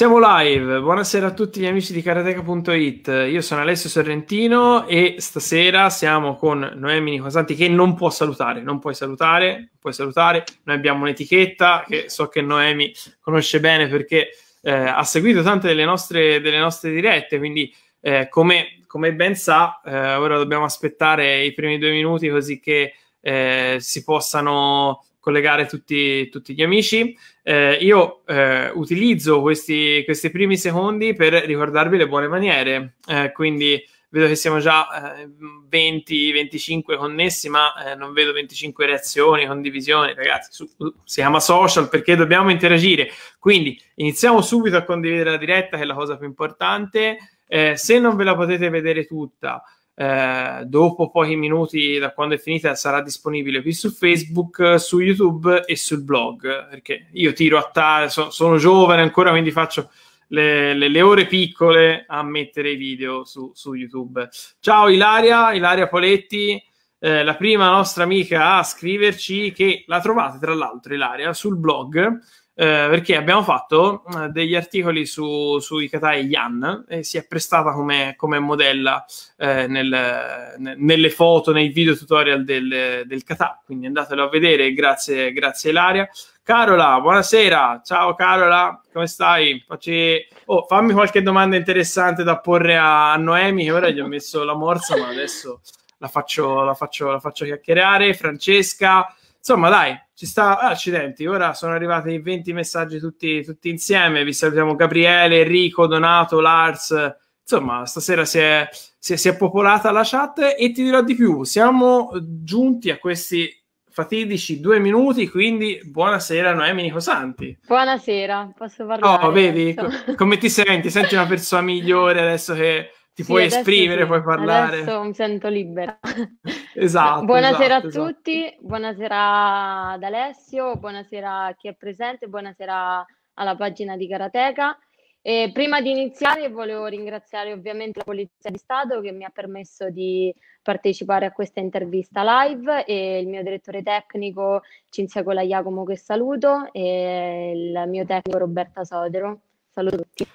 Siamo live, buonasera a tutti gli amici di Karateca.it, io sono Alessio Sorrentino e stasera siamo con Noemi Nicosanti che non può salutare, non puoi salutare, noi abbiamo un'etichetta che so che Noemi conosce bene perché ha seguito tante delle nostre dirette, quindi come ben sa ora dobbiamo aspettare i primi 2 minuti così che si possano collegare tutti gli amici. Io utilizzo questi primi secondi per ricordarvi le buone maniere, quindi vedo che siamo già 20-25 connessi, ma non vedo 25 reazioni, condivisioni. Ragazzi, si chiama social perché dobbiamo interagire, quindi iniziamo subito a condividere la diretta, che è la cosa più importante. Se non ve la potete vedere tutta, dopo pochi minuti da quando è finita sarà disponibile qui su Facebook, su YouTube e sul blog, perché io tiro a sono giovane ancora, quindi faccio le ore piccole a mettere i video su YouTube. Ciao Ilaria Poletti, la prima nostra amica a scriverci, che la trovate tra l'altro Ilaria sul blog, perché abbiamo fatto degli articoli sui Katai Yan e si è prestata come modella nelle foto, nei video tutorial del kata, quindi andatelo a vedere. Grazie Ilaria. Carola, buonasera, ciao Carola, come stai? Fammi qualche domanda interessante da porre a Noemi, che ora gli ho messo la morsa ma adesso la faccio chiacchierare. Francesca, insomma dai, ci sta. Accidenti, ora sono arrivati 20 messaggi tutti insieme. Vi salutiamo Gabriele, Enrico, Donato, Lars. Insomma, stasera si è popolata la chat e ti dirò di più. Siamo giunti a questi fatidici 2 minuti, quindi buonasera Noemi Nicosanti. Buonasera, posso parlare? Oh, vedi? Come ti senti? Senti una persona migliore adesso che... Ti puoi esprimere, sì. Puoi parlare. Adesso mi sento libera. Esatto. Buonasera a tutti, buonasera ad Alessio, buonasera a chi è presente, buonasera alla pagina di Karateca. E prima di iniziare volevo ringraziare ovviamente la Polizia di Stato che mi ha permesso di partecipare a questa intervista live, e il mio direttore tecnico Cinzia Colaiacomo, che saluto, e il mio tecnico Roberta Sodero. Saluto tutti.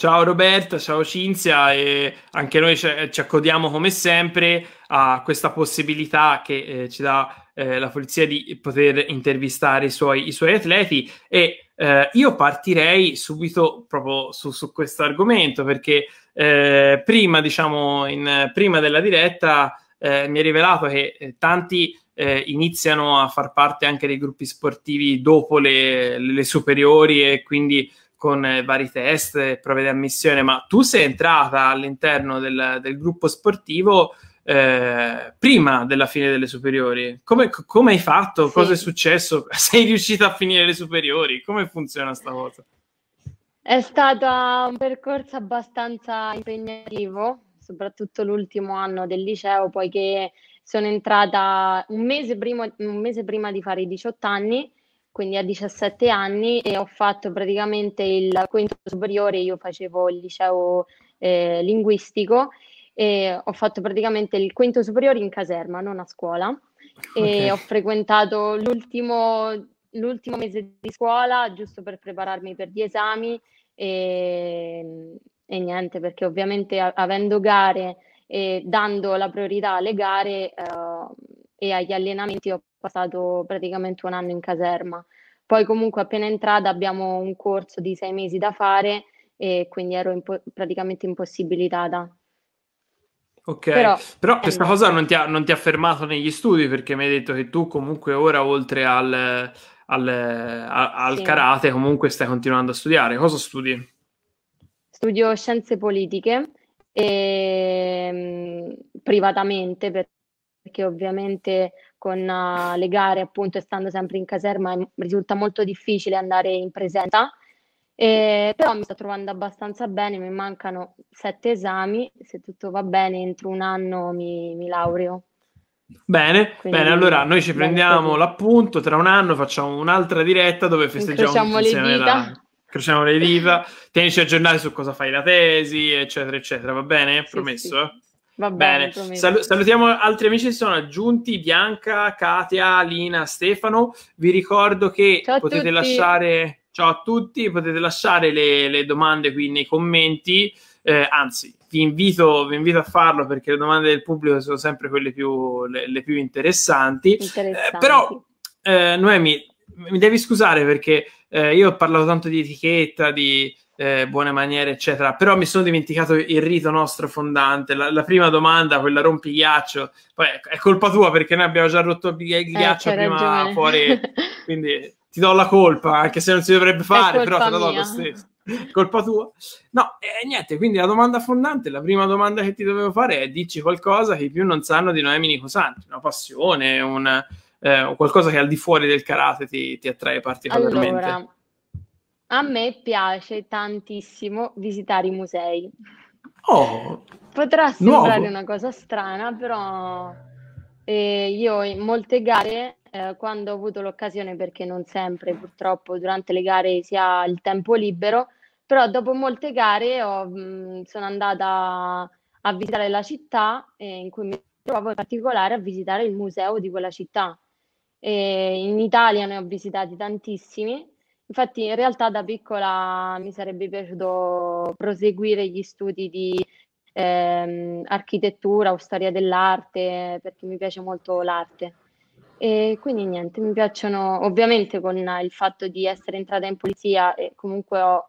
Ciao Roberta, ciao Cinzia, e anche noi ci accodiamo come sempre a questa possibilità che ci dà la polizia di poter intervistare i suoi atleti, e io partirei subito proprio su questo argomento perché prima della diretta mi è rivelato che tanti iniziano a far parte anche dei gruppi sportivi dopo le superiori, e quindi con vari test, prove di ammissione, ma tu sei entrata all'interno del gruppo sportivo prima della fine delle superiori. Come hai fatto? Sì. Cosa è successo? Sei riuscita a finire le superiori? Come funziona sta cosa? È stato un percorso abbastanza impegnativo, soprattutto l'ultimo anno del liceo, poiché sono entrata un mese prima di fare i 18 anni, quindi a 17 anni, e ho fatto praticamente il quinto superiore. Io facevo il liceo linguistico e ho fatto praticamente il quinto superiore in caserma, non a scuola, okay. E ho frequentato l'ultimo mese di scuola giusto per prepararmi per gli esami e niente, perché ovviamente avendo gare e dando la priorità alle gare e agli allenamenti ho passato praticamente un anno in caserma. Poi comunque appena entrata abbiamo un corso di 6 mesi da fare e quindi ero praticamente impossibilitata. Ok, però questa cosa non ti ha fermato negli studi, perché mi hai detto che tu comunque ora, oltre al sì, karate, comunque stai continuando a studiare. Cosa studi? Studio scienze politiche e, privatamente, perché ovviamente con le gare, appunto, stando sempre in caserma risulta molto difficile andare in presenza, però mi sto trovando abbastanza bene. Mi mancano 7 esami, se tutto va bene entro un anno mi laureo. Bene, allora noi ci prendiamo l'appunto, tra un anno facciamo un'altra diretta dove festeggiamo insieme crociamo le dita. Tienici aggiornati su cosa fai la tesi, eccetera eccetera, va bene? Sì, promesso? Sì. Va bene, salutiamo altri amici che sono aggiunti: Bianca, Katia, Lina, Stefano. Vi ricordo che potete lasciare Ciao a tutti, potete lasciare le domande qui nei commenti, anzi vi invito a farlo, perché le domande del pubblico sono sempre quelle più interessanti. Però Noemi, mi devi scusare perché io ho parlato tanto di etichetta, di buone maniere eccetera, però mi sono dimenticato il rito nostro fondante, la prima domanda, quella rompighiaccio. Poi è colpa tua perché noi abbiamo già rotto il ghiaccio prima ragione. Fuori, quindi ti do la colpa, anche se non si dovrebbe fare, però te la do lo stesso. Colpa tua? No, niente, quindi la domanda fondante, la prima domanda che ti dovevo fare è: dici qualcosa che i più non sanno di Noemi Nicosanti, una passione, qualcosa che al di fuori del karate ti attrae particolarmente. Allora, a me piace tantissimo visitare i musei. Oh, potrà sembrare nuovo. Una cosa strana, però io in molte gare, quando ho avuto l'occasione, perché non sempre purtroppo durante le gare si ha il tempo libero, però dopo molte gare sono andata a visitare la città in cui mi trovo, in particolare a visitare il museo di quella città. In Italia ne ho visitati tantissimi, infatti in realtà da piccola mi sarebbe piaciuto proseguire gli studi di architettura o storia dell'arte, perché mi piace molto l'arte. E quindi niente, mi piacciono, ovviamente con il fatto di essere entrata in polizia e comunque ho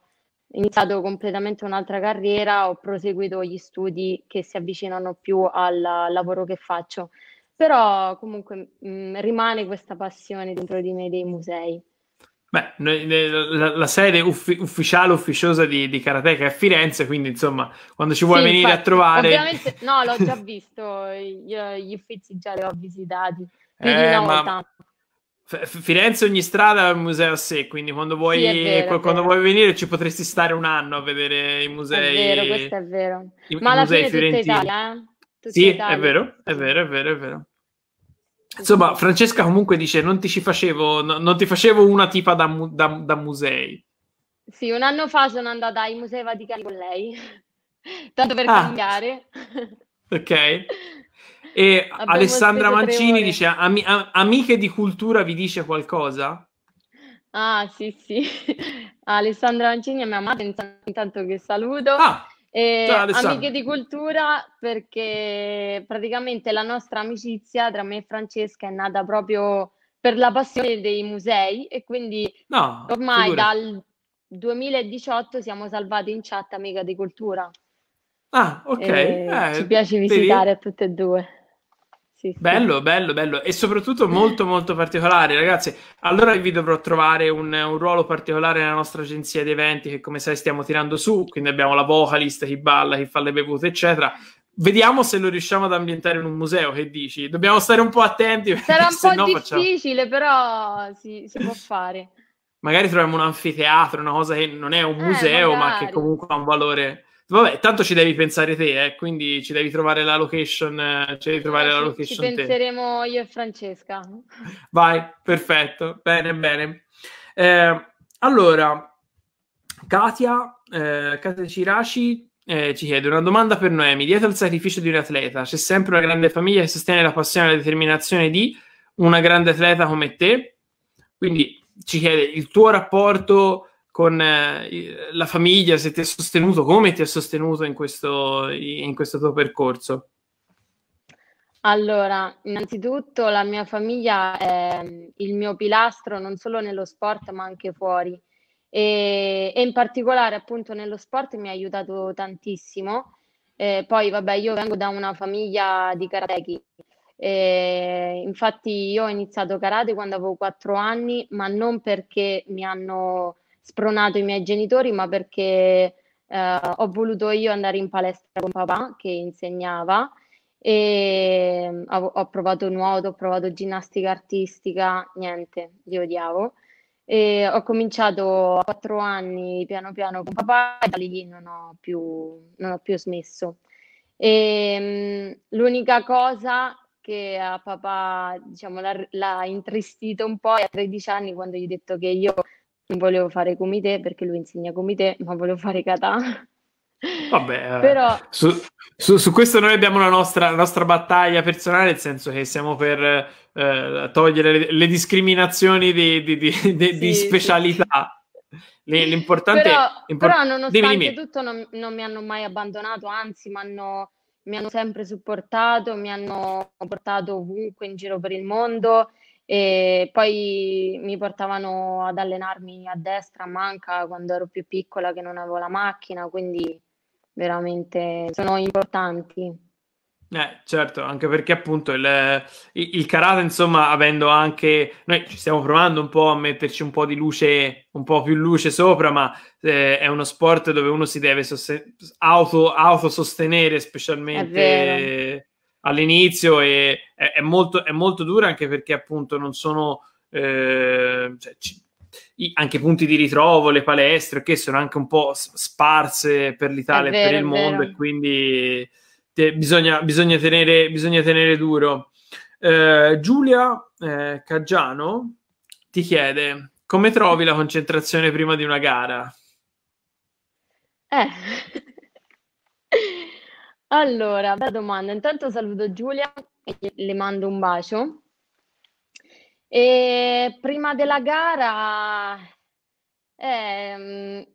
iniziato completamente un'altra carriera, ho proseguito gli studi che si avvicinano più al lavoro che faccio, però comunque rimane questa passione dentro di me dei musei. Beh, la sede ufficiosa di Karateca è a Firenze, quindi insomma, quando ci vuoi venire a trovare... Ovviamente, no, l'ho già visto, gli uffizi già li ho visitati. Firenze, ogni strada è un museo a sé, quindi quando vuoi, sì, vero, quando vuoi venire ci potresti stare un anno a vedere i musei. È vero, questo è vero. Ma alla fine tutta Italia, sì, Italia. È vero. Insomma, Francesca comunque dice: non ti facevo una tipa da musei. Sì, un anno fa sono andata ai Musei Vaticani con lei, tanto per cambiare. Ok. E abbiamo Alessandra Mancini dice: amiche di cultura, vi dice qualcosa? Ah, sì. Alessandra Mancini è mia madre, intanto che saluto. Amiche di cultura, perché praticamente la nostra amicizia tra me e Francesca è nata proprio per la passione dei musei, e quindi dal 2018 siamo salvati in chat amica di cultura. Ah, ok. Ci piace visitare a tutte e due. Sì, bello e soprattutto molto molto particolare, ragazzi. Allora vi dovrò trovare un ruolo particolare nella nostra agenzia di eventi, che come sai stiamo tirando su, quindi abbiamo la vocalista, chi balla, chi fa le bevute eccetera. Vediamo se lo riusciamo ad ambientare in un museo, che dici? Dobbiamo stare un po' attenti, sarà un po' difficile, però si può fare. Magari troviamo un anfiteatro, una cosa che non è un museo ma che comunque ha un valore. Vabbè, tanto ci devi pensare te, quindi ci devi trovare la location. Ci penseremo io e Francesca. Vai, perfetto, bene. Allora, Katia Ciraci ci chiede una domanda per Noemi. Dietro al sacrificio di un atleta c'è sempre una grande famiglia che sostiene la passione e la determinazione di una grande atleta come te? Quindi ci chiede il tuo rapporto con la famiglia, se ti ha sostenuto, come ti ha sostenuto in questo tuo percorso. Allora, innanzitutto la mia famiglia è il mio pilastro, non solo nello sport ma anche fuori, e in particolare appunto nello sport mi ha aiutato tantissimo. Poi vabbè, io vengo da una famiglia di karateki. Infatti io ho iniziato karate quando avevo 4 anni, ma non perché mi hanno spronato i miei genitori, ma perché ho voluto io andare in palestra con papà che insegnava, e ho provato nuoto, ho provato ginnastica artistica, niente, li odiavo, e ho cominciato a 4 anni piano piano con papà, e da lì non ho più smesso. E l'unica cosa che a papà, diciamo, l'ha intristito un po' è a 13 anni, quando gli ho detto che io non volevo fare comité, perché lui insegna comité, ma volevo fare kata. Vabbè, però su questo noi abbiamo la nostra battaglia personale, nel senso che siamo per togliere le discriminazioni di specialità. L'importante però nonostante tutto non mi hanno mai abbandonato, anzi mi hanno sempre supportato, mi hanno portato ovunque in giro per il mondo, e poi mi portavano ad allenarmi a destra, a manca, quando ero più piccola che non avevo la macchina, quindi veramente sono importanti. Certo, anche perché appunto il karate, insomma, avendo anche noi ci stiamo provando un po' a metterci un po' di luce, un po' più luce sopra, ma è uno sport dove uno si deve autosostenere, specialmente all'inizio, e è molto dura, anche perché appunto non sono anche punti di ritrovo, le palestre, che sono anche un po' sparse per l'Italia e per il mondo, e quindi bisogna tenere duro. Giulia Caggiano ti chiede: come trovi la concentrazione prima di una gara? Allora, bella domanda. Intanto saluto Giulia e le mando un bacio. E prima della gara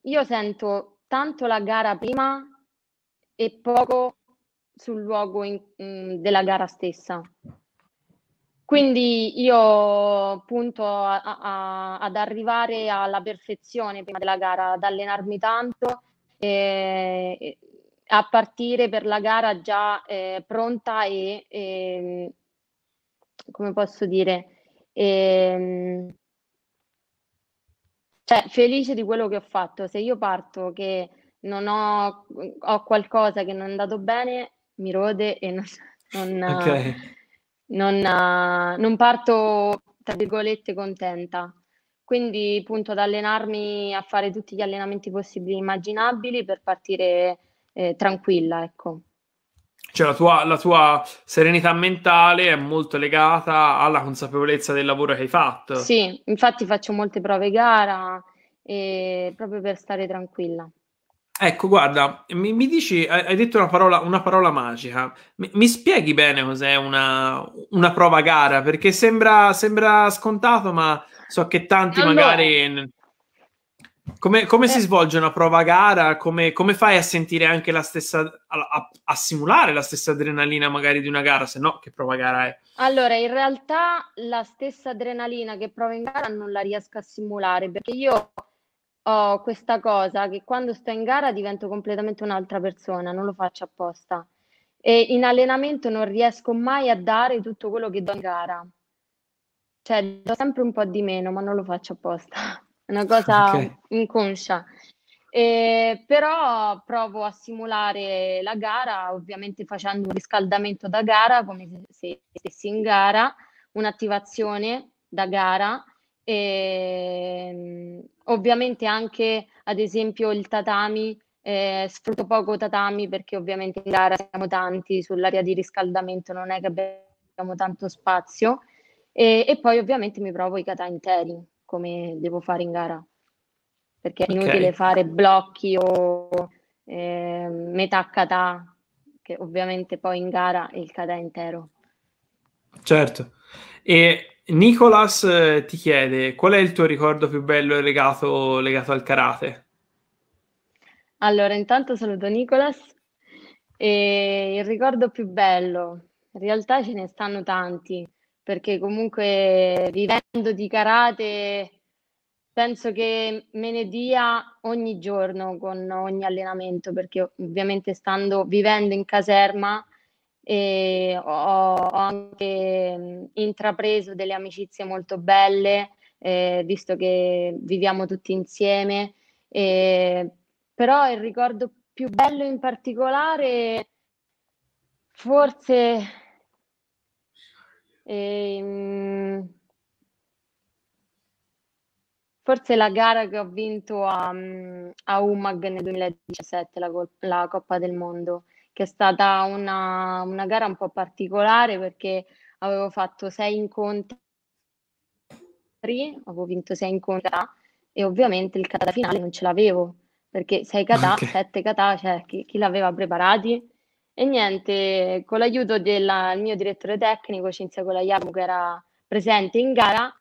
io sento tanto la gara prima e poco sul luogo della gara stessa, quindi io punto ad arrivare alla perfezione prima della gara, ad allenarmi tanto, a partire per la gara già pronta e come posso dire, cioè felice di quello che ho fatto. Se io parto che non ho qualcosa che non è andato bene, mi rode e non parto, tra virgolette, contenta. Quindi punto ad allenarmi, a fare tutti gli allenamenti possibili e immaginabili per partire tranquilla, ecco. Cioè la tua serenità mentale è molto legata alla consapevolezza del lavoro che hai fatto. Sì, infatti faccio molte prove gara proprio per stare tranquilla. Ecco, guarda, mi dici, hai detto una parola magica. Mi spieghi bene cos'è una prova gara? Perché sembra scontato, ma so che tanti magari... Come si svolge una prova gara? Come fai a sentire anche la stessa... a simulare la stessa adrenalina magari di una gara? Se no, che prova gara è? Allora, in realtà la stessa adrenalina che provo in gara non la riesco a simulare, perché io... ho questa cosa che quando sto in gara divento completamente un'altra persona, non lo faccio apposta, e in allenamento non riesco mai a dare tutto quello che do in gara, cioè do sempre un po' di meno, ma non lo faccio apposta, è una cosa inconscia, però provo a simulare la gara, ovviamente facendo un riscaldamento da gara come se stessi in gara, un'attivazione da gara, e ovviamente anche, ad esempio, il tatami, sfrutto poco tatami perché ovviamente in gara siamo tanti, sull'area di riscaldamento non è che abbiamo tanto spazio, e poi ovviamente mi provo i kata interi come devo fare in gara, perché è inutile fare blocchi o metà kata, che ovviamente poi in gara è il kata intero. Certo. E Nicolas ti chiede: qual è il tuo ricordo più bello legato al karate? Allora, intanto saluto Nicolas. Il ricordo più bello, in realtà ce ne stanno tanti, perché comunque vivendo di karate penso che me ne dia ogni giorno con ogni allenamento, perché ovviamente vivendo in caserma, e ho anche intrapreso delle amicizie molto belle, visto che viviamo tutti insieme, però il ricordo più bello in particolare forse la gara che ho vinto a UMAG nel 2017, la Coppa del Mondo, che è stata una gara un po' particolare, perché avevo fatto 6 incontri, avevo vinto 6 incontri e ovviamente il kata finale non ce l'avevo, perché 6 kata, 7 kata, cioè chi l'aveva preparati? E niente, con l'aiuto del mio direttore tecnico, Cinzia Colaiacomo, che era presente in gara,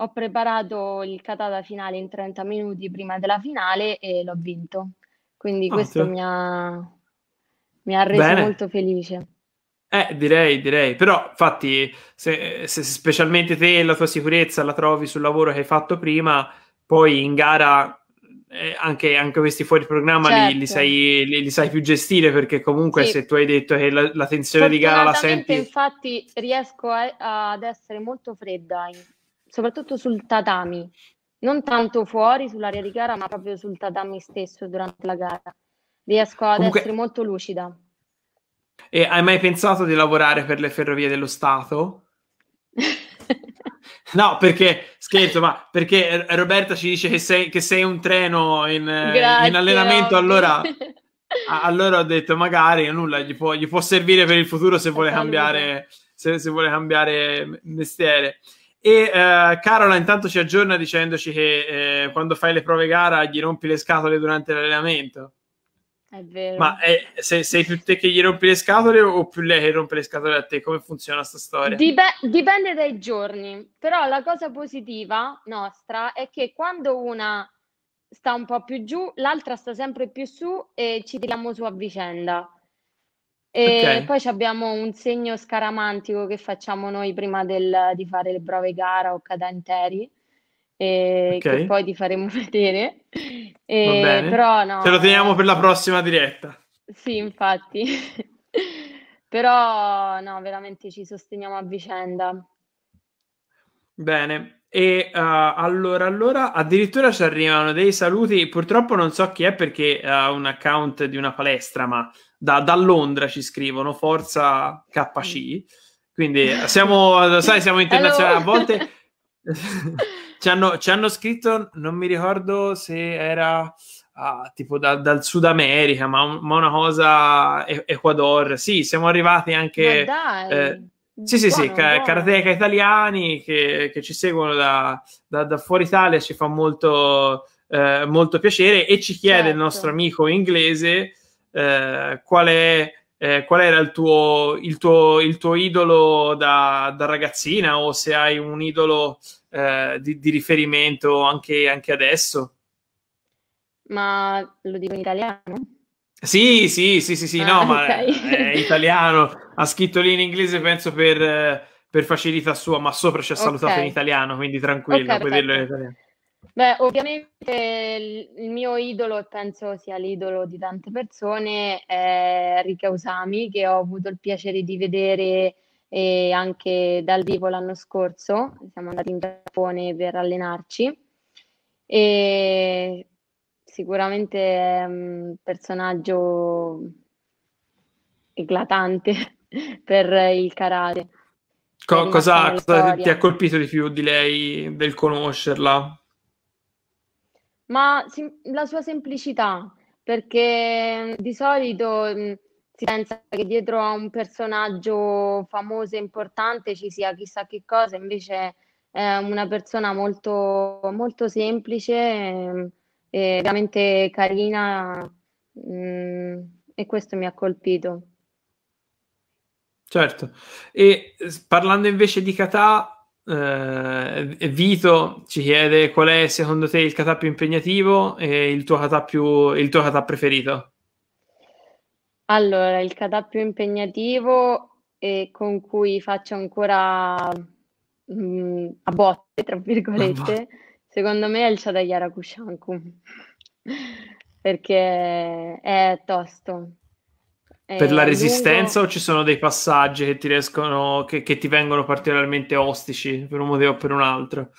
Ho preparato il katata finale in 30 minuti prima della finale e l'ho vinto. Quindi questo mi ha reso molto felice. Direi. Però, infatti, se specialmente te la tua sicurezza la trovi sul lavoro che hai fatto prima, poi in gara anche questi fuori programma li sai più gestire, perché comunque se tu hai detto che la tensione di gara la senti... Infatti riesco ad essere molto fredda, soprattutto sul tatami. Non tanto fuori, sull'area di gara, ma proprio sul tatami stesso durante la gara. Riesco ad essere molto lucida. E hai mai pensato di lavorare per le Ferrovie dello Stato? No, perché scherzo, ma perché Roberta ci dice che sei un treno in allenamento, ovvio. Allora ho detto magari nulla, gli può servire per il futuro se vuole cambiare, se vuole cambiare mestiere. E Carola intanto ci aggiorna dicendoci che quando fai le prove gara gli rompi le scatole durante l'allenamento. È vero. Ma sei più te che gli rompi le scatole o più lei che rompe le scatole a te? Come funziona sta storia? Dipende dai giorni, però la cosa positiva nostra è che quando una sta un po' più giù, l'altra sta sempre più su e ci tiriamo su a vicenda. E poi abbiamo un segno scaramantico che facciamo noi prima di fare le prove gara o cadenteri. Che poi ti faremo vedere, però ce lo teniamo per la prossima diretta. Sì, infatti. Però veramente ci sosteniamo a vicenda. Bene. E allora addirittura ci arrivano dei saluti, purtroppo non so chi è perché ha un account di una palestra, ma da Londra ci scrivono forza KC, quindi siamo internazionali. Hello. A volte ci hanno scritto, non mi ricordo se era tipo dal Sud America, ma una cosa Ecuador. Sì, siamo arrivati anche. Ma dai. Buono. Karateca italiani che ci seguono da fuori Italia, ci fa molto piacere. E ci chiede il nostro amico inglese qual era il tuo idolo da ragazzina, o se hai un idolo di riferimento anche adesso. Ma lo dico in italiano? Sì, ma è italiano. Ha scritto lì in inglese, penso per facilità sua, ma sopra ci ha salutato in italiano, quindi tranquillo, puoi dirlo in italiano. Beh, ovviamente il mio idolo, e penso sia l'idolo di tante persone, è Rika Usami, che ho avuto il piacere di vedere anche dal vivo l'anno scorso. Siamo andati in Giappone per allenarci e sicuramente è un personaggio eclatante per il karate. Cosa ti ha colpito di più di lei, del conoscerla? Ma la sua semplicità, perché di solito si pensa che dietro a un personaggio famoso e importante ci sia chissà che cosa, invece è una persona molto, molto semplice, veramente carina, e questo mi ha colpito. Certo. E parlando invece di kata, Vito ci chiede qual è secondo te il kata più impegnativo e il tuo kata preferito. Allora, il kata più impegnativo e con cui faccio ancora a botte, tra virgolette, secondo me è il Chatan Yara Kushanku, perché è tosto. Per la resistenza lungo, o ci sono dei passaggi che ti riescono, che ti vengono particolarmente ostici per un motivo o per un altro?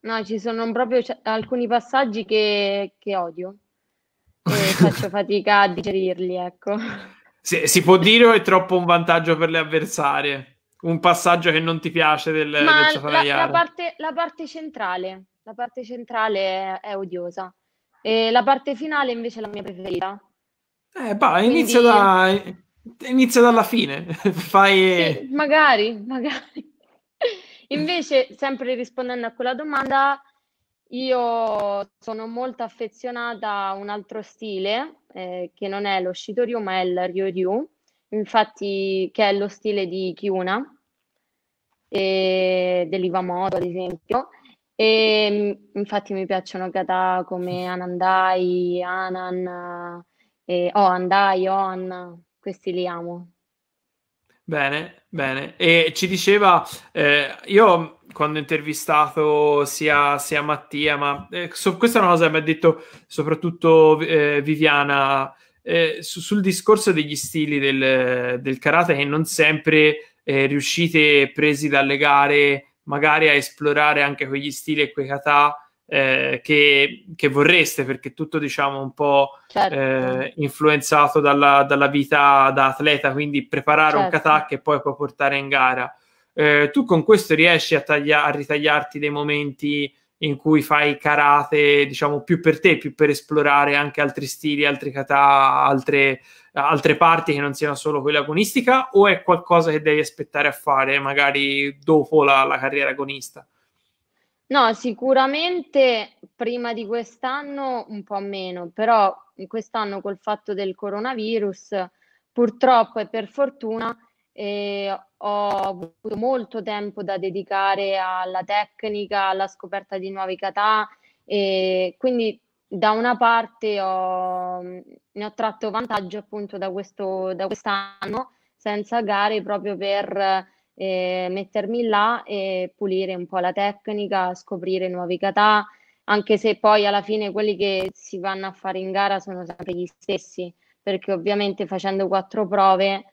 No, ci sono proprio alcuni passaggi che odio e faccio fatica a digerirli, ecco. Si può dire o è troppo un vantaggio per le avversarie? Un passaggio che non ti piace del Chatan Yara? La parte centrale è odiosa, e la parte finale invece è la mia preferita. Quindi... inizia dalla fine. Fai... Sì, magari. Invece, sempre rispondendo a quella domanda, io sono molto affezionata a un altro stile, che non è lo Shitoryu, ma è il Ryoryu, infatti, che è lo stile di Kyuna, dell'Iwamoto, ad esempio, E infatti mi piacciono kata come Anan Dai, Anan, Ohan Dai, Ohan, questi li amo. Bene, bene. E ci diceva, io quando ho intervistato sia Mattia, ma questa è una cosa che mi ha detto soprattutto Viviana, sul discorso degli stili del karate, che non sempre riuscite, presi dalle gare, magari a esplorare anche quegli stili e quei kata che vorreste, perché tutto, diciamo, un po' certo, influenzato dalla vita da atleta, quindi preparare certo, un kata che poi puoi portare in gara. Tu con questo riesci a ritagliarti dei momenti in cui fai karate, diciamo, più per te, più per esplorare anche altri stili, altri kata, altre parti che non siano solo quella agonistica, o è qualcosa che devi aspettare a fare magari dopo la carriera agonista? No, sicuramente prima di quest'anno un po' meno, però quest'anno col fatto del coronavirus, purtroppo e per fortuna, ho avuto molto tempo da dedicare alla tecnica, alla scoperta di nuovi kata, e quindi da una parte ne ho tratto vantaggio appunto da quest'anno senza gare, proprio per mettermi là e pulire un po' la tecnica, scoprire nuovi kata, anche se poi alla fine quelli che si vanno a fare in gara sono sempre gli stessi, perché ovviamente facendo 4 prove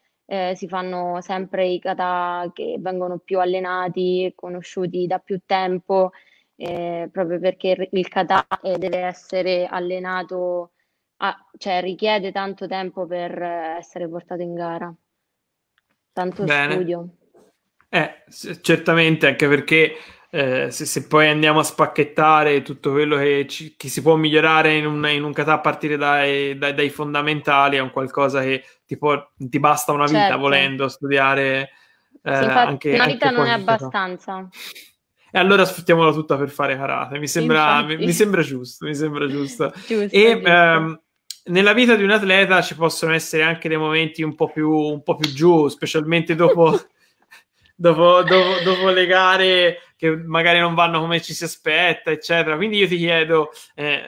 si fanno sempre i kata che vengono più allenati, conosciuti da più tempo, proprio perché il kata deve essere allenato, cioè richiede tanto tempo per essere portato in gara, tanto bene, studio. Certamente, anche perché se poi andiamo a spacchettare tutto quello che si può migliorare in un kata a partire dai fondamentali, è un qualcosa che tipo ti basta una vita, certo, volendo studiare, sì, infatti, una vita non è abbastanza, e allora sfruttiamola tutta per fare karate, mi sembra giusto. Giusto, e giusto. Nella vita di un atleta ci possono essere anche dei momenti un po' più giù, specialmente dopo dopo le gare, che magari non vanno come ci si aspetta, eccetera. Quindi io ti chiedo,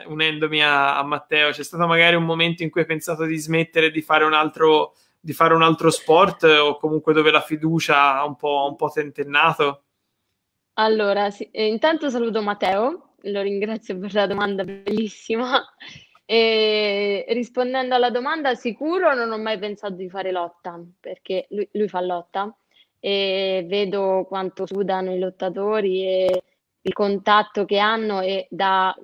unendomi a Matteo, c'è stato magari un momento in cui hai pensato di smettere, di fare un altro sport, o comunque dove la fiducia ha un po' tentennato? Allora, sì, intanto saluto Matteo, lo ringrazio per la domanda bellissima. E rispondendo alla domanda, sicuro non ho mai pensato di fare lotta, perché lui fa lotta, e vedo quanto sudano i lottatori e il contatto che hanno, e da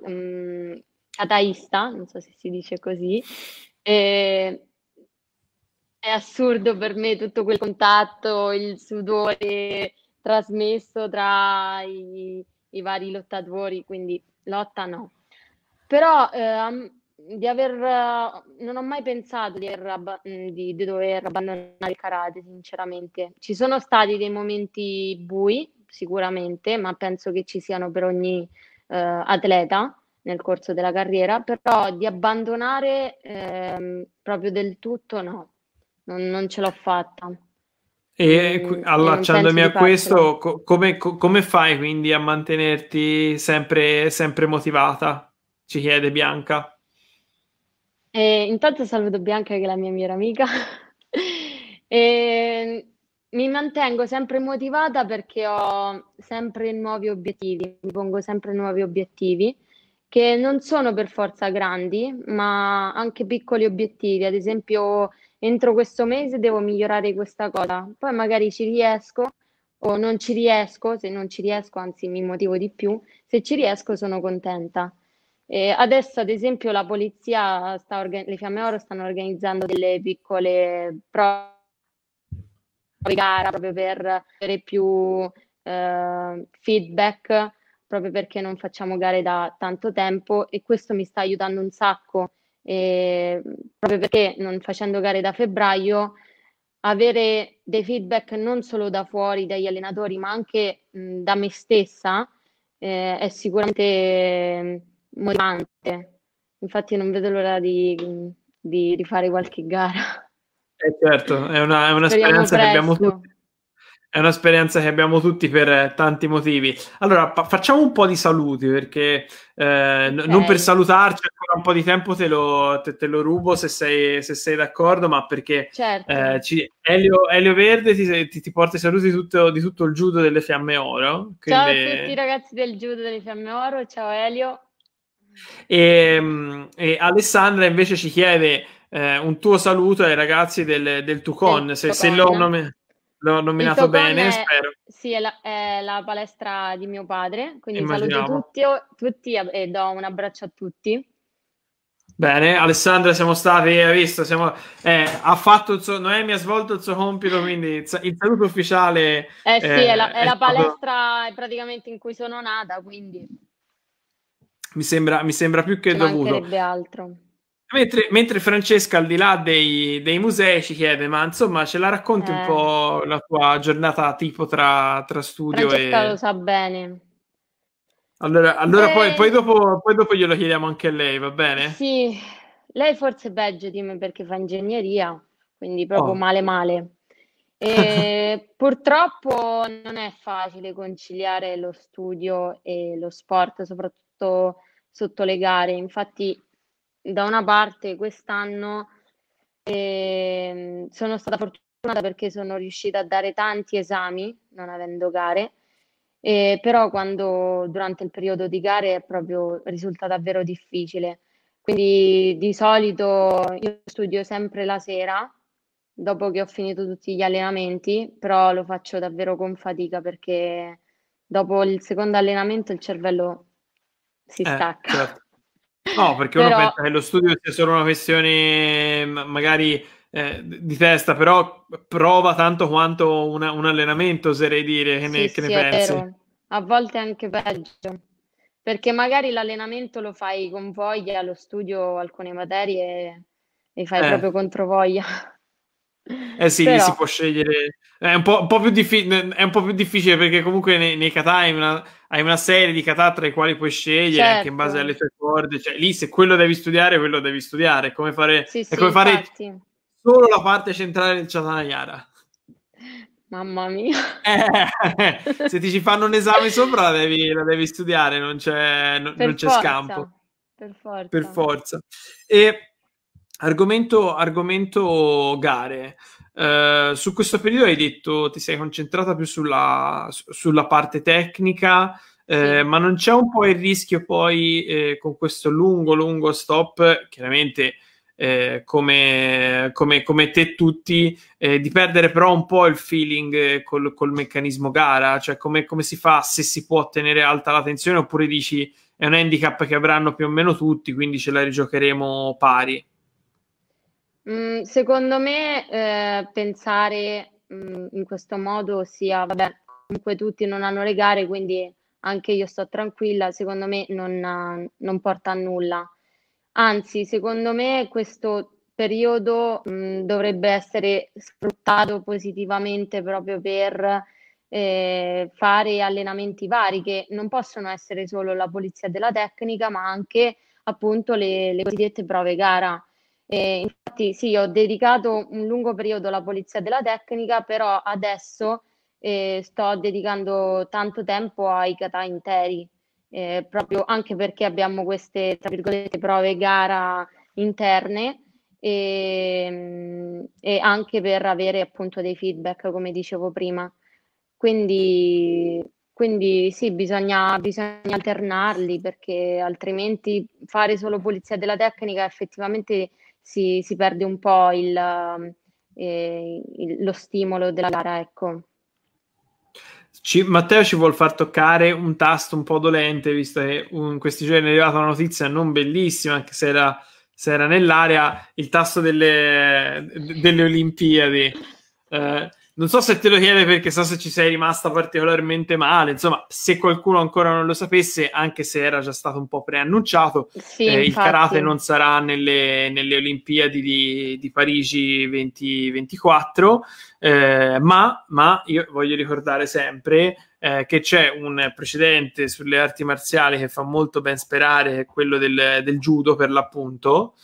kataista, non so se si dice così, è assurdo per me tutto quel contatto, il sudore trasmesso tra i vari lottatori, quindi lotta no. Però non ho mai pensato di dover abbandonare il karate, sinceramente. Ci sono stati dei momenti bui, sicuramente, ma penso che ci siano per ogni atleta nel corso della carriera, però di abbandonare proprio del tutto no, non ce l'ho fatta. E allacciandomi a questo, come fai quindi a mantenerti sempre motivata? Ci chiede Bianca. Intanto saluto Bianca, che è la mia migliore amica. Mi mantengo sempre motivata perché ho sempre nuovi obiettivi, mi pongo sempre nuovi obiettivi che non sono per forza grandi, ma anche piccoli obiettivi. Ad esempio, entro questo mese devo migliorare questa cosa, poi magari ci riesco o non ci riesco. Se non ci riesco, anzi, mi motivo di più; se ci riesco, sono contenta. Adesso, ad esempio, la polizia le Fiamme Oro stanno organizzando delle piccole prove di gara, proprio per avere più feedback, proprio perché non facciamo gare da tanto tempo, e questo mi sta aiutando un sacco, proprio perché non facendo gare da febbraio, avere dei feedback non solo da fuori, dagli allenatori, ma anche da me stessa, è sicuramente motivante. Infatti non vedo l'ora di fare qualche gara. Certo, è un'esperienza che abbiamo tutti. È un'esperienza che abbiamo tutti per tanti motivi. Allora, facciamo un po' di saluti, perché okay, non per salutarci, ancora un po' di tempo te lo rubo se sei d'accordo, ma perché certo. Elio Verde ti porta i saluti di tutto il judo delle Fiamme Oro. Quindi... Ciao a tutti i ragazzi del judo delle Fiamme Oro, ciao Elio. E Alessandra invece ci chiede un tuo saluto ai ragazzi del Tucon, se l'ho nominato. L'ho nominato bene, spero. Sì, è la palestra di mio padre, quindi saluto tutti e do un abbraccio a tutti. Bene, Alessandra, siamo stati, hai visto, ha fatto il suo, Noemi ha svolto il suo compito, quindi il saluto ufficiale... sì, è la palestra praticamente in cui sono nata, quindi... Mi sembra più che dovuto. Mancherebbe altro. Mentre Francesca, al di là dei musei, ci chiede, ma insomma ce la racconti un po' la tua giornata tipo tra studio Francesca e... lo sa bene. Allora beh... poi dopo glielo chiediamo anche a lei, va bene? Sì, lei forse è peggio di me perché fa ingegneria, quindi proprio male. E purtroppo non è facile conciliare lo studio e lo sport, soprattutto sotto le gare, infatti... Da una parte quest'anno sono stata fortunata perché sono riuscita a dare tanti esami, non avendo gare, però durante il periodo di gare è proprio risultato davvero difficile. Quindi di solito io studio sempre la sera, dopo che ho finito tutti gli allenamenti, però lo faccio davvero con fatica perché dopo il secondo allenamento il cervello si stacca. Certo. No, perché uno pensa che lo studio sia solo una questione magari di testa, però prova tanto quanto un allenamento, oserei dire, che ne pensi? È vero. A volte anche peggio, perché magari l'allenamento lo fai con voglia, lo studio alcune materie e fai proprio controvoglia. Sì, però... lì si può scegliere, è un po' più difficile perché comunque nei kata hai una serie di kata tra i quali puoi scegliere, certo, anche in base alle tue corde, cioè lì se quello devi studiare, è come fare solo la parte centrale del Chatan Yara. Mamma mia, se ti ci fanno un esame sopra la devi studiare, non c'è scampo, per forza. E Argomento gare. Su questo periodo hai detto ti sei concentrata più sulla parte tecnica, sì, ma non c'è un po' il rischio poi con questo lungo stop, chiaramente come te tutti, di perdere però un po' il feeling col meccanismo gara, cioè come si fa, se si può tenere alta la tensione oppure dici è un handicap che avranno più o meno tutti, quindi ce la rigiocheremo pari? Secondo me pensare in questo modo sia, vabbè, comunque tutti non hanno le gare, quindi anche io sto tranquilla, secondo me non porta a nulla. Anzi, secondo me questo periodo dovrebbe essere sfruttato positivamente proprio per fare allenamenti vari, che non possono essere solo la polizia della tecnica, ma anche appunto le cosiddette prove gara. Infatti sì, ho dedicato un lungo periodo alla polizia della tecnica, però adesso sto dedicando tanto tempo ai kata interi, proprio anche perché abbiamo queste, tra virgolette, prove gara interne e anche per avere appunto dei feedback, come dicevo prima. Quindi sì, bisogna alternarli, perché altrimenti fare solo polizia della tecnica effettivamente... Si perde un po' lo stimolo della gara, ecco. Matteo ci vuol far toccare un tasto un po' dolente, visto che in questi giorni è arrivata una notizia non bellissima, anche se era nell'area, il tasto delle Olimpiadi. Non so se te lo chiede perché so se ci sei rimasta particolarmente male, insomma, se qualcuno ancora non lo sapesse, anche se era già stato un po' preannunciato, sì, il karate non sarà nelle Olimpiadi di Parigi 2024, ma io voglio ricordare sempre che c'è un precedente sulle arti marziali che fa molto ben sperare, quello del judo per l'appunto,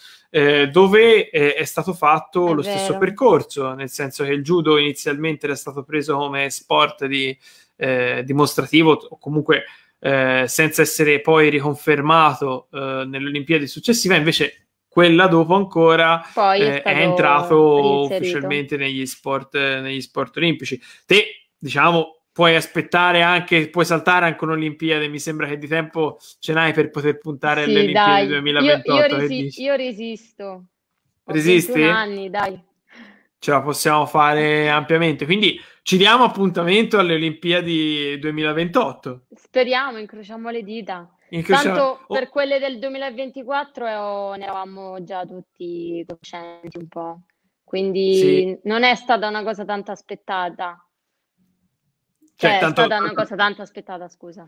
dove è stato fatto lo stesso percorso, nel senso che il judo inizialmente era stato preso come sport di dimostrativo o comunque senza essere poi riconfermato nelle Olimpiadi successive, invece quella dopo ancora è entrato ufficialmente negli sport olimpici. Te, diciamo, puoi aspettare anche, puoi saltare anche un'Olimpiade, mi sembra che di tempo ce n'hai per poter puntare alle Olimpiadi 2028. Io resisto. Resisti? 21 anni, dai. Ce la possiamo fare ampiamente, quindi ci diamo appuntamento alle Olimpiadi 2028. Speriamo, incrociamo le dita. Tanto per quelle del 2024 ne eravamo già tutti coscienti un po', quindi non è stata una cosa tanto aspettata, è stata una cosa tanto aspettata, scusa.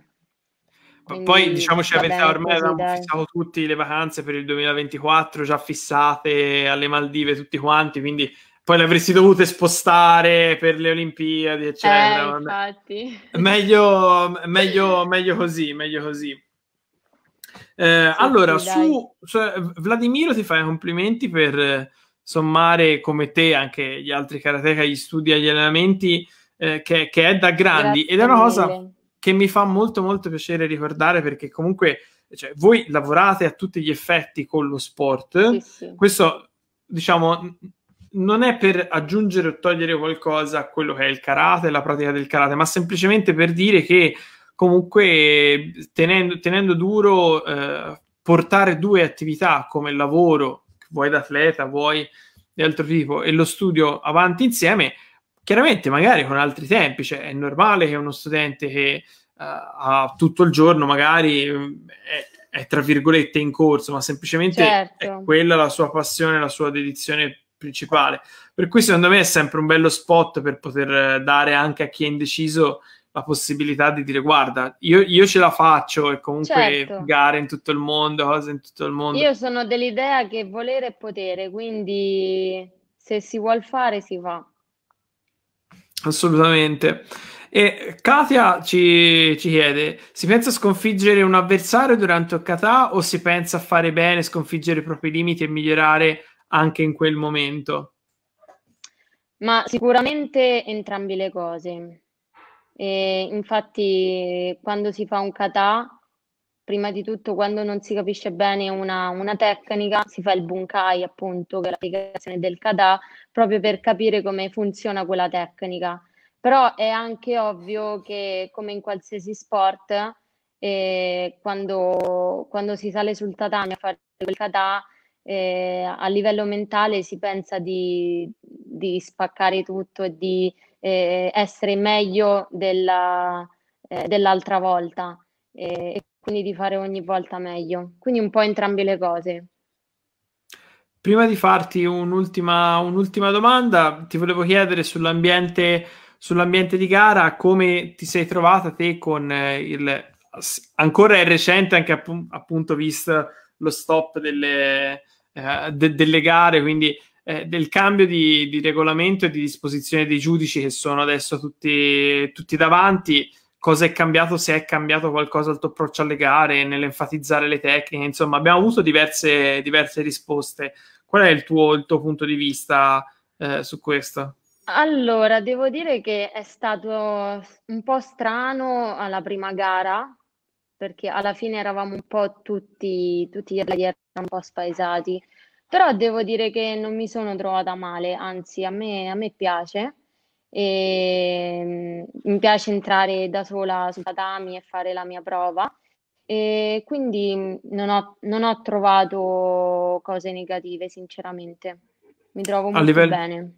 Quindi, poi diciamoci la verità, ormai abbiamo fissato tutti le vacanze per il 2024, già fissate alle Maldive tutti quanti, quindi poi le avresti dovute spostare per le Olimpiadi, eccetera. Infatti. Meglio così. Allora, su Vladimiro ti fa i complimenti per sommare come te anche gli altri karateka, gli studi e gli allenamenti che è da grandi. Grazie. Ed è una cosa che mi fa molto molto piacere ricordare, perché comunque voi lavorate a tutti gli effetti con lo sport. Sì. Questo, diciamo, non è per aggiungere o togliere qualcosa a quello che è il karate, la pratica del karate, ma semplicemente per dire che comunque tenendo duro, portare due attività come il lavoro, vuoi da atleta, vuoi di altro tipo, e lo studio avanti insieme, chiaramente magari con altri tempi, cioè è normale che uno studente che ha tutto il giorno magari è tra virgolette in corso, ma semplicemente è quella la sua passione, la sua dedizione principale, per cui secondo me è sempre un bello spot per poter dare anche a chi è indeciso la possibilità di dire: guarda, io ce la faccio, e comunque gare in tutto il mondo, cose in tutto il mondo. Io sono dell'idea che volere è potere, quindi se si vuol fare si fa. Assolutamente. E Katia ci chiede: si pensa a sconfiggere un avversario durante un kata o si pensa a fare bene, sconfiggere i propri limiti e migliorare anche in quel momento? Ma sicuramente entrambi le cose. E infatti quando si fa un kata, prima di tutto, quando non si capisce bene una tecnica, si fa il bunkai, appunto, che è l'applicazione del kata, proprio per capire come funziona quella tecnica. Però è anche ovvio che, come in qualsiasi sport, quando si sale sul tatami a fare quel kata, a livello mentale si pensa di spaccare tutto e di essere meglio dell'altra volta, e quindi di fare ogni volta meglio, quindi un po' entrambe le cose. Prima di farti un'ultima domanda, ti volevo chiedere sull'ambiente di gara come ti sei trovata te con il, ancora è recente anche appunto vista lo stop delle gare, quindi del cambio di regolamento e di disposizione dei giudici, che sono adesso tutti davanti. Cosa è cambiato, se è cambiato qualcosa al tuo approccio alle gare, nell'enfatizzare le tecniche? Insomma, abbiamo avuto diverse risposte. Qual è il tuo punto di vista su questo? Allora, devo dire che è stato un po' strano alla prima gara, perché alla fine eravamo un po' tutti gli atleti un po' spaesati. Però devo dire che non mi sono trovata male, anzi a me piace, e mi piace entrare da sola sul tatami e fare la mia prova, e quindi non ho trovato cose negative, sinceramente. Mi trovo molto bene.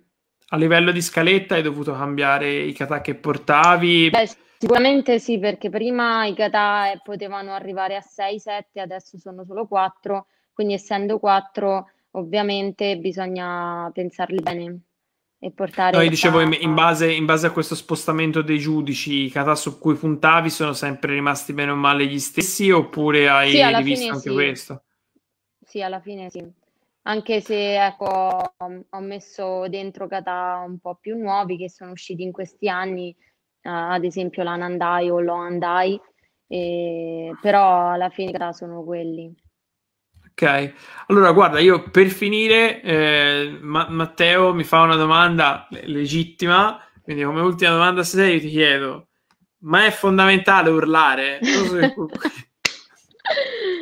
A livello di scaletta hai dovuto cambiare i kata che portavi? Beh, sicuramente sì, perché prima i kata potevano arrivare a 6-7, adesso sono solo 4, quindi essendo 4... Ovviamente bisogna pensarli bene e portare... No, io dicevo in base a questo spostamento dei giudici, i kata su cui puntavi sono sempre rimasti bene o male gli stessi, oppure hai rivisto anche questo? Sì, alla fine sì. Anche se, ecco, ho messo dentro kata un po' più nuovi che sono usciti in questi anni, ad esempio l'Anan Dai o l'Ohan Dai, però alla fine i kata sono quelli. Ok, allora guarda, io per finire, Matteo mi fa una domanda legittima, quindi come ultima domanda stasera io ti chiedo, ma è fondamentale urlare?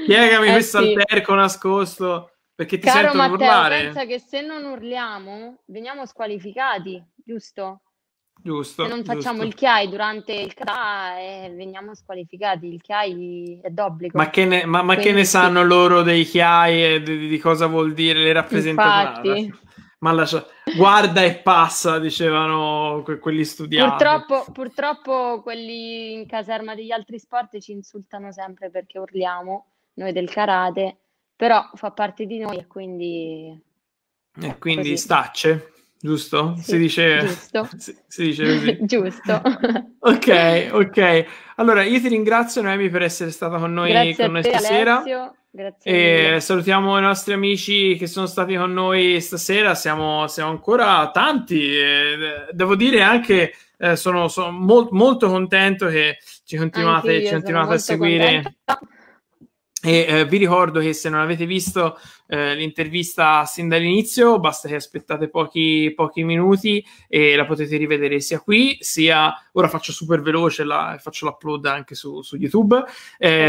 Spiegami questo alterco nascosto, perché ti sento Matteo, urlare. Caro Matteo, pensa che se non urliamo veniamo squalificati, giusto? Giusto. Se non facciamo il chiai durante il kata veniamo squalificati, il chiai è d'obbligo. Ma che ne sanno loro dei chiai e di cosa vuol dire, le rappresentazioni? Ma guarda e passa, dicevano quelli studiati. Purtroppo quelli in caserma degli altri sport ci insultano sempre perché urliamo, noi del karate, però fa parte di noi e quindi così. Stacce. Giusto? Sì, si dice giusto. Si dice così. Giusto. Ok. Allora io ti ringrazio, Noemi, per essere stata con noi stasera. Grazie mille. Salutiamo i nostri amici che sono stati con noi stasera. Siamo ancora tanti. Devo dire anche sono molto, molto contento che ci continuate a seguire. Contenta. E vi ricordo che se non avete visto l'intervista sin dall'inizio, basta che aspettate pochi minuti e la potete rivedere sia qui, sia... Ora faccio super veloce, faccio l'upload anche su YouTube.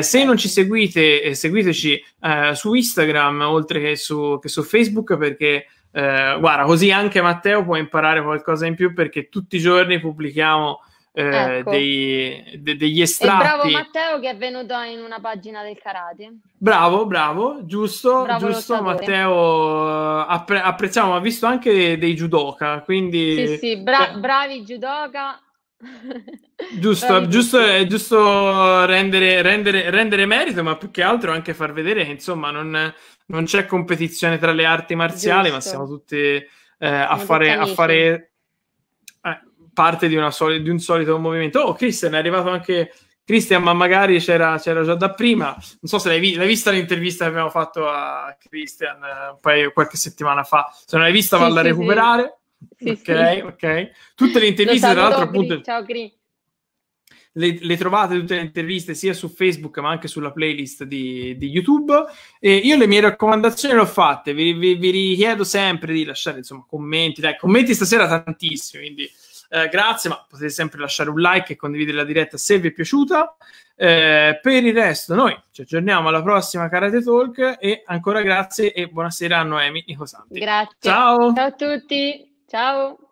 Se non ci seguite, seguiteci su Instagram, oltre che su Facebook, perché... guarda, così anche Matteo può imparare qualcosa in più, perché tutti i giorni pubblichiamo... ecco. Degli estratti. E bravo Matteo che è venuto in una pagina del karate. Bravo, giusto Matteo, apprezziamo, ha visto anche dei judoka, quindi sì, bravi judoka. Giusto rendere merito, ma più che altro anche far vedere che insomma non c'è competizione tra le arti marziali, ma siamo tutti a fare parte di un solito movimento. Christian è arrivato anche Christian, ma magari c'era già da prima, non so se l'hai vista l'intervista che abbiamo fatto a Christian qualche settimana fa. Se non l'hai vista, valla a recuperare. Sì. Tutte le interviste, tra l'altro, appunto, ciao Gri. Le trovate tutte le interviste sia su Facebook ma anche sulla playlist di YouTube. E io le mie raccomandazioni le ho fatte, vi richiedo sempre di lasciare insomma commenti stasera tantissimi, quindi grazie, ma potete sempre lasciare un like e condividere la diretta se vi è piaciuta. Per il resto noi ci aggiorniamo alla prossima Karate Talk e ancora grazie e buonasera a Noemi Nicosanti. Grazie, ciao a tutti, ciao.